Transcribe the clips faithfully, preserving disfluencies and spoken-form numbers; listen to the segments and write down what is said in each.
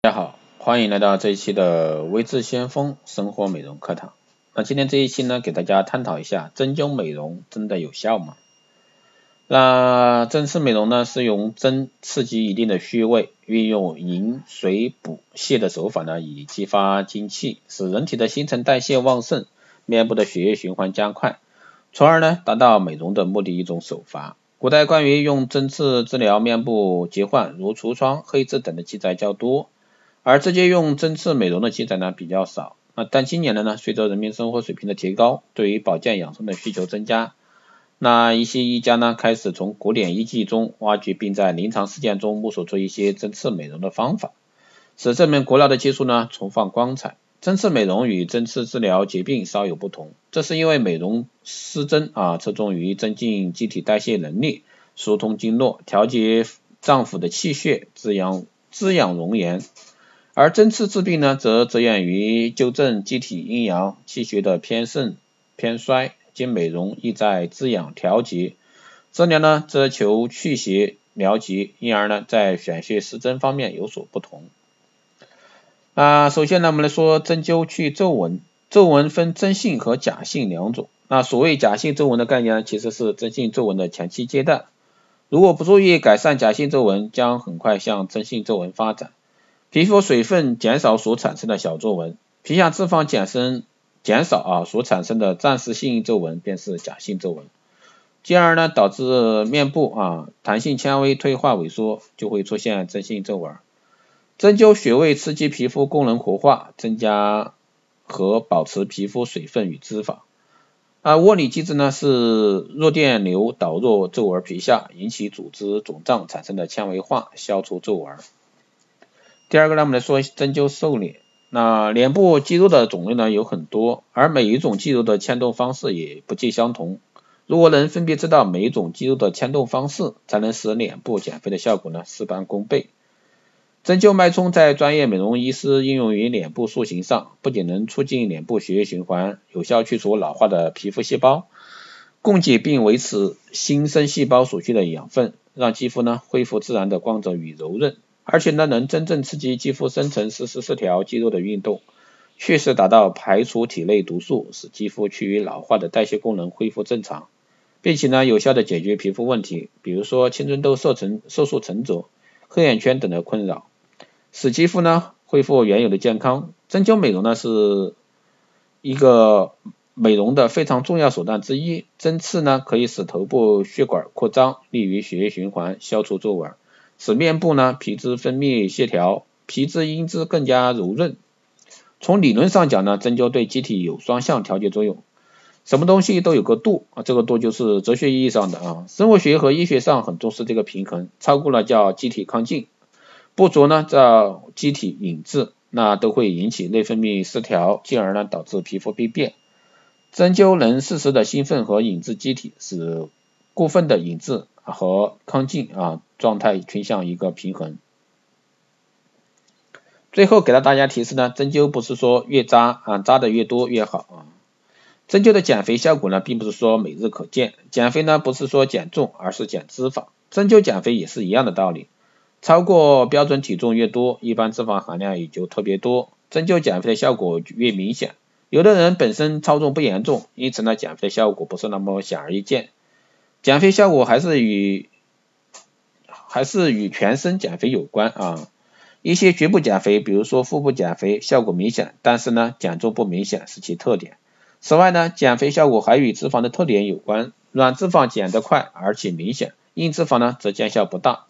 大家好，欢迎来到这一期的微智先锋生活美容课堂。那今天这一期呢，给大家探讨一下针灸美容真的有效吗？那针刺美容呢，是用针刺激一定的穴位，运用引水补泻的手法呢，以激发精气，使人体的新陈代谢旺盛，面部的血液循环加快，从而呢达到美容的目的一种手法。古代关于用针刺治疗面部疾患，如痤疮、黑痣等的记载较多。而直接用针刺美容的记载呢比较少，那但近年来呢，随着人民生活水平的提高，对于保健养生的需求增加，那一些医家呢开始从古典医技中挖掘，并在临床实践中摸索出一些针刺美容的方法，使这门古老的技术呢重放光彩。针刺美容与针刺治疗疾病稍有不同，这是因为美容施针啊侧重于增进机体代谢能力，疏通经络，调节脏腑的气血，滋养滋养容颜。而针刺治病呢，则着眼于纠正机体阴阳气血的偏盛偏衰，经美容意在滋养调节。治疗呢，则求祛邪疗疾，因而呢，在选穴施针方面有所不同。啊，首先呢，我们来说针灸去皱纹。皱纹分真性和假性两种。那所谓假性皱纹的概念，其实是真性皱纹的前期阶段。如果不注意改善假性皱纹，将很快向真性皱纹发展。皮肤水分减少所产生的小皱纹，皮下脂肪减生减少啊所产生的暂时性皱纹便是假性皱纹，进而呢导致面部啊弹性纤维退化萎缩，就会出现真性皱纹。针灸穴位刺激皮肤功能活化，增加和保持皮肤水分与脂肪。而物理机制呢是弱电流导入皱纹皮下，引起组织肿胀产生的纤维化，消除皱纹。第二个呢，我们来说针灸瘦脸。那脸部肌肉的种类呢有很多，而每一种肌肉的牵动方式也不尽相同。如果能分别知道每一种肌肉的牵动方式，才能使脸部减肥的效果呢事半功倍。针灸脉冲在专业美容医师应用于脸部塑形上，不仅能促进脸部血液循环，有效去除老化的皮肤细胞，供给并维持新生细胞所需的养分，让肌肤呢恢复自然的光泽与柔韧。而且呢，能真正刺激肌肤深层四十四条肌肉的运动，确实达到排除体内毒素，使肌肤趋于老化的代谢功能恢复正常，并且呢，有效的解决皮肤问题，比如说青春痘受成色素沉着、黑眼圈等的困扰，使肌肤呢恢复原有的健康。针灸美容呢是一个美容的非常重要手段之一。针刺呢可以使头部血管扩张，利于血液循环，消除皱纹。使面部呢皮脂分泌协调，皮脂因子更加柔韧。从理论上讲呢，针灸对机体有双向调节作用。什么东西都有个度啊，这个度就是哲学意义上的啊，生物学和医学上很重视这个平衡，超过了叫机体亢进，不足呢叫机体隐滞，那都会引起内分泌失调，进而呢导致皮肤病变。针灸能适时的兴奋和引致机体，使过分的引致和亢进啊状态趋向一个平衡。最后给到大家提示呢，针灸不是说越扎啊扎的越多越好啊。针灸的减肥效果呢，并不是说每日可见，减肥呢不是说减重，而是减脂肪。针灸减肥也是一样的道理，超过标准体重越多，一般脂肪含量也就特别多，针灸减肥的效果越明显。有的人本身超重不严重，因此呢减肥的效果不是那么显而易见。减肥效果还是与还是与全身减肥有关啊，一些局部减肥，比如说腹部减肥效果明显，但是呢减重不明显是其特点。此外呢，减肥效果还与脂肪的特点有关，软脂肪减得快而且明显，硬脂肪呢则见效不大。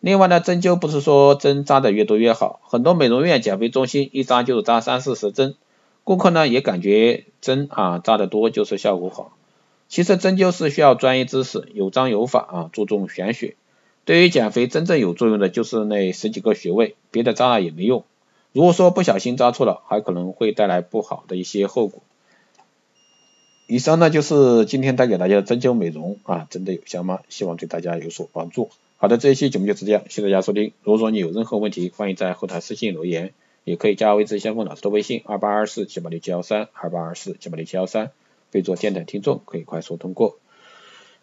另外呢，针灸不是说针扎的越多越好，很多美容院减肥中心一扎就扎三四十针，顾客呢也感觉针啊扎得多就是效果好。其实针灸是需要专业知识，有章有法啊，注重选穴。对于减肥真正有作用的就是那十几个穴位，别的扎了也没用。如果说不小心扎错了，还可能会带来不好的一些后果。以上呢就是今天带给大家的针灸美容啊，真的有效吗？希望对大家有所帮助。好的，这一期节目就是这样，谢谢大家收听。如果说你有任何问题，欢迎在后台私信留言，也可以加微智先锋老师的微信二八二四七八六七幺三二八二四七八六七幺三。备注电台听众可以快速通过，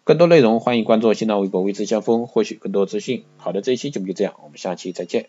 更多内容欢迎关注新浪微博微智先锋，获取更多资讯。好的，这一期节目就这样，我们下期再见。